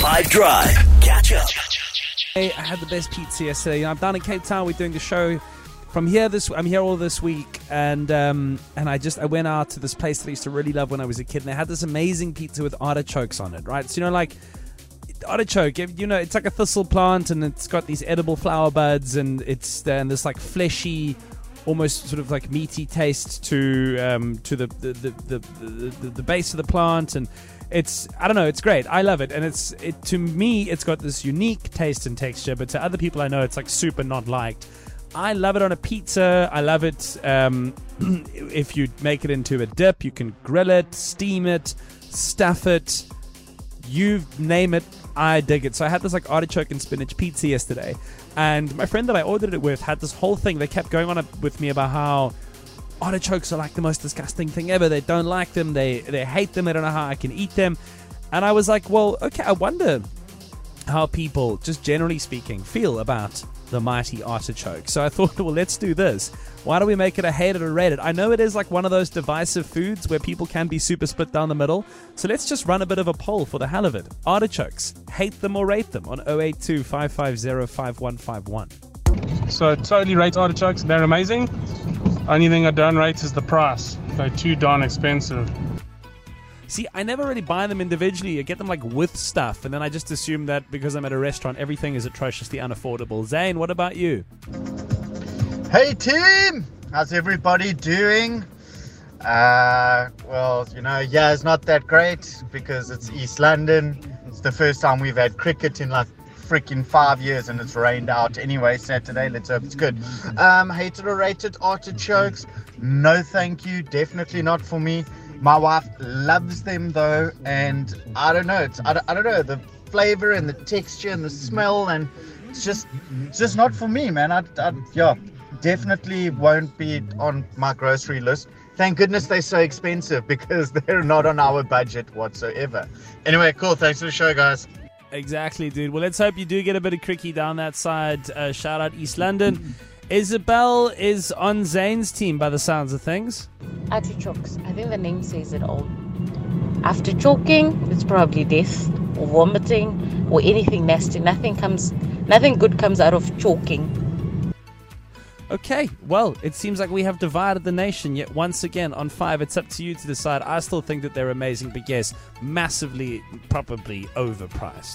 5 Drive. Catch up. Hey, I had the best pizza yesterday. You know, I'm down in Cape Town. We're doing a show from here. I'm here all this week, and I went out to this place that I used to really love when I was a kid, and they had this amazing pizza with artichokes on it, right? So, you know, like artichoke, you know, it's like a thistle plant, and it's got these edible flower buds, and it's and this like fleshy, almost sort of like meaty taste to the base of the plant, and it's, I don't know, it's great. I love it, and it to me, it's got this unique taste and texture, but to other people I know, it's like super not liked. I love it on a pizza. I love it if you make it into a dip. You can grill it, steam it, stuff it, you name it. I dig it. So I had this like artichoke and spinach pizza yesterday, and my friend that I ordered it with had this whole thing. They kept going on with me about how artichokes are like the most disgusting thing ever. They don't like them. They hate them. They don't know how I can eat them. And I was like, well, okay, I wonder how people, just generally speaking, feel about the mighty artichoke. So I thought, well, let's do this. Why don't we make it a hated or rated? I know it is like one of those divisive foods where people can be super split down the middle. So let's just run a bit of a poll for the hell of it. Artichokes, hate them or rate them, on 082 550 5151. So I totally rate artichokes. They're amazing. Only thing I don't rate is the price. They're too darn expensive. See, I never really buy them individually. I get them like with stuff, and then I just assume that because I'm at a restaurant, everything is atrociously unaffordable. Zane, what about you? Hey, team! How's everybody doing? Well, you know, yeah, it's not that great because it's East London. It's the first time we've had cricket in like freaking 5 years, and it's rained out anyway Saturday. Let's hope it's good. Hated or rated artichokes? No, thank you. Definitely not for me. My wife loves them though, and I don't know. I don't know the flavor and the texture and the smell, and it's just not for me, man. I definitely won't be on my grocery list. Thank goodness they're so expensive because they're not on our budget whatsoever. Anyway, cool. Thanks for the show, guys. Exactly, dude. Well, let's hope you do get a bit of cricky down that side. Shout out East London. Isabel is on Zane's team by the sounds of things. Artichokes. I think the name says it all. After choking, it's probably death or vomiting or anything nasty. Nothing good comes out of choking. Okay, well, it seems like we have divided the nation yet once again on 5. It's up to you to decide. I still think that they're amazing, but yes, massively, probably overpriced.